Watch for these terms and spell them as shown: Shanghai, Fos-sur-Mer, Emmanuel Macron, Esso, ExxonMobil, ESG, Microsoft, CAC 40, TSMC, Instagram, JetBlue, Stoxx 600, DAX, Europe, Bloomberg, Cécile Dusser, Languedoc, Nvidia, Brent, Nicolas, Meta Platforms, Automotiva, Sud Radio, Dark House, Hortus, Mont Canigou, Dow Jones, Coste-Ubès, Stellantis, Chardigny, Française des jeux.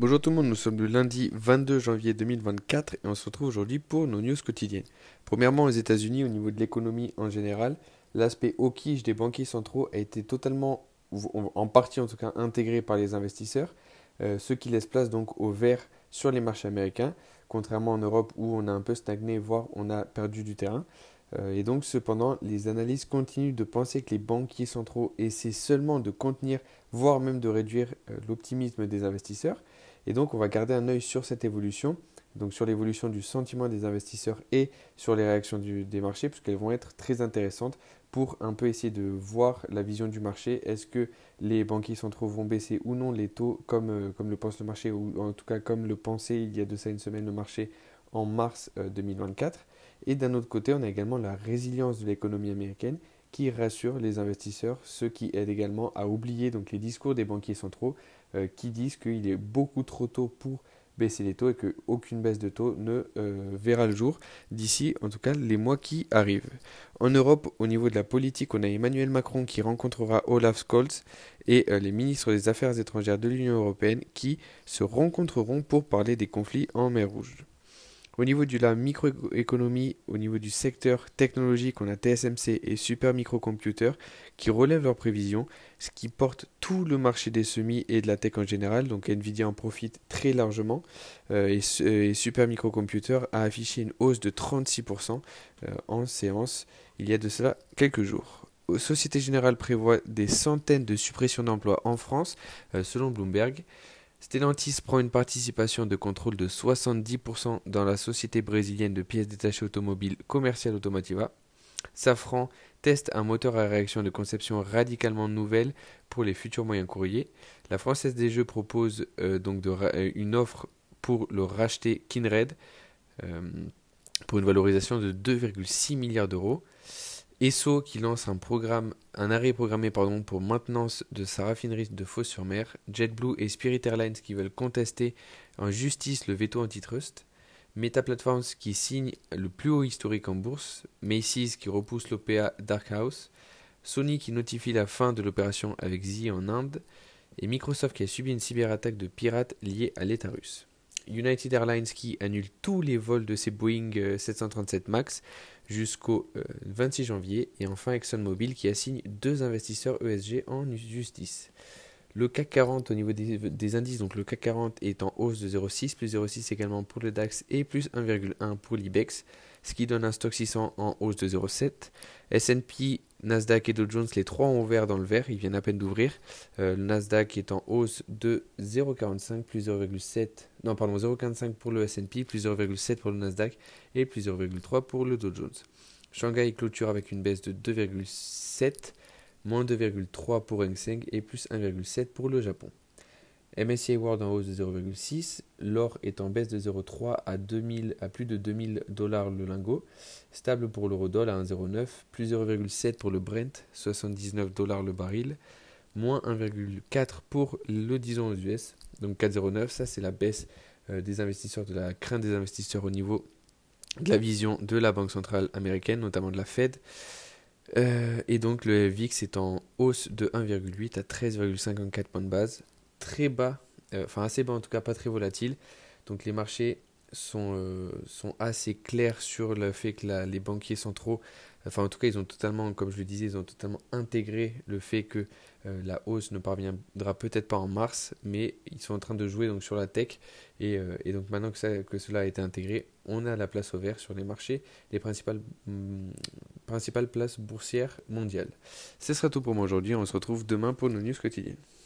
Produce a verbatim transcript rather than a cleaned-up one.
Bonjour tout le monde, nous sommes le lundi vingt-deux janvier deux mille vingt-quatre et on se retrouve aujourd'hui pour nos news quotidiennes. Premièrement, aux États-Unis, au niveau de l'économie en général, l'aspect haut quiche des banquiers centraux a été totalement, en partie en tout cas, intégré par les investisseurs, euh, ce qui laisse place donc au vert sur les marchés américains, contrairement en Europe où on a un peu stagné, voire on a perdu du terrain. Euh, et donc cependant, les analyses continuent de penser que les banquiers centraux essaient seulement de contenir, voire même de réduire euh, l'optimisme des investisseurs. Et donc, on va garder un œil sur cette évolution, donc sur l'évolution du sentiment des investisseurs et sur les réactions du, des marchés, puisqu'elles vont être très intéressantes pour un peu essayer de voir la vision du marché. Est-ce que les banquiers centraux vont baisser ou non les taux, comme, euh, comme le pense le marché, ou en tout cas comme le pensait il y a de ça une semaine le marché en mars euh, deux mille vingt-quatre. Et d'un autre côté, on a également la résilience de l'économie américaine qui rassure les investisseurs, ce qui aide également à oublier donc, les discours des banquiers centraux euh, qui disent qu'il est beaucoup trop tôt pour baisser les taux et qu'aucune baisse de taux ne euh, verra le jour d'ici, en tout cas, les mois qui arrivent. En Europe, au niveau de la politique, on a Emmanuel Macron qui rencontrera Olaf Scholz et euh, les ministres des Affaires étrangères de l'Union européenne qui se rencontreront pour parler des conflits en mer Rouge. Au niveau de la microéconomie, au niveau du secteur technologique, on a T S M C et Super Micro Computer qui relèvent leurs prévisions, ce qui porte tout le marché des semis et de la tech en général. Donc Nvidia en profite très largement euh, et, et Super Micro Computer a affiché une hausse de trente-six pour cent euh, en séance il y a de cela quelques jours. Société Générale prévoit des centaines de suppressions d'emplois en France, euh, selon Bloomberg. Stellantis prend une participation de contrôle de soixante-dix pour cent dans la société brésilienne de pièces détachées automobiles commerciale Automotiva. Safran teste un moteur à réaction de conception radicalement nouvelle pour les futurs moyens courriers. La Française des jeux propose euh, donc de ra- une offre pour le racheter Kinred euh, pour une valorisation de deux virgule six milliards d'euros. Esso qui lance un, programme, un arrêt programmé pardon, pour maintenance de sa raffinerie de Fos-sur-Mer, JetBlue et Spirit Airlines qui veulent contester en justice le veto antitrust, Meta Platforms qui signe le plus haut historique en bourse, Macy's qui repousse l'O P A Dark House, Sony qui notifie la fin de l'opération avec Xi en Inde et Microsoft qui a subi une cyberattaque de pirates liée à l'État russe. United Airlines qui annule tous les vols de ses Boeing sept cent trente-sept MAX jusqu'au vingt-six janvier. Et enfin ExxonMobil qui assigne deux investisseurs E S G en justice. Le C A C quarante au niveau des, des indices, donc le C A C quarante est en hausse de zéro virgule six, plus zéro virgule six également pour le DAX et plus un virgule un pour l'I B E X, ce qui donne un Stoxx six cents en hausse de zéro virgule sept. S and P, Nasdaq et Dow Jones, les trois ont ouvert dans le vert, ils viennent à peine d'ouvrir. Euh, le Nasdaq est en hausse de zéro virgule quarante-cinq, plus zéro virgule sept, non pardon, zéro virgule quarante-cinq pour le S and P, plus zéro virgule sept pour le Nasdaq et plus zéro virgule trois pour le Dow Jones. Shanghai clôture avec une baisse de deux virgule sept, moins deux virgule trois pour Hang Seng et plus un virgule sept pour le Japon. M S C I World en hausse de zéro virgule six, l'or est en baisse de zéro virgule trois à, deux mille, à plus de deux mille dollars le lingot, stable pour l'eurodoll à un virgule zéro neuf, plus zéro virgule sept pour le Brent, soixante-dix-neuf dollars le baril, moins un virgule quatre pour le dix ans aux U S, donc quatre virgule zéro neuf, ça c'est la baisse euh, des investisseurs, de la crainte des investisseurs au niveau de la vision de la Banque Centrale Américaine, notamment de la Fed. Euh, et donc le V I X est en hausse de un virgule huit à treize virgule cinquante-quatre points de base, très bas, euh, enfin assez bas en tout cas, pas très volatile. Donc les marchés sont, euh, sont assez clairs sur le fait que la, les banquiers centraux, enfin en tout cas ils ont totalement, comme je le disais, ils ont totalement intégré le fait que euh, la hausse ne parviendra peut-être pas en mars, mais ils sont en train de jouer donc, sur la tech. Et, euh, et donc maintenant que, ça, que cela a été intégré, on a la place au vert sur les marchés, les principales, mm, principales places boursières mondiales. Ce sera tout pour moi aujourd'hui, on se retrouve demain pour nos news quotidiennes.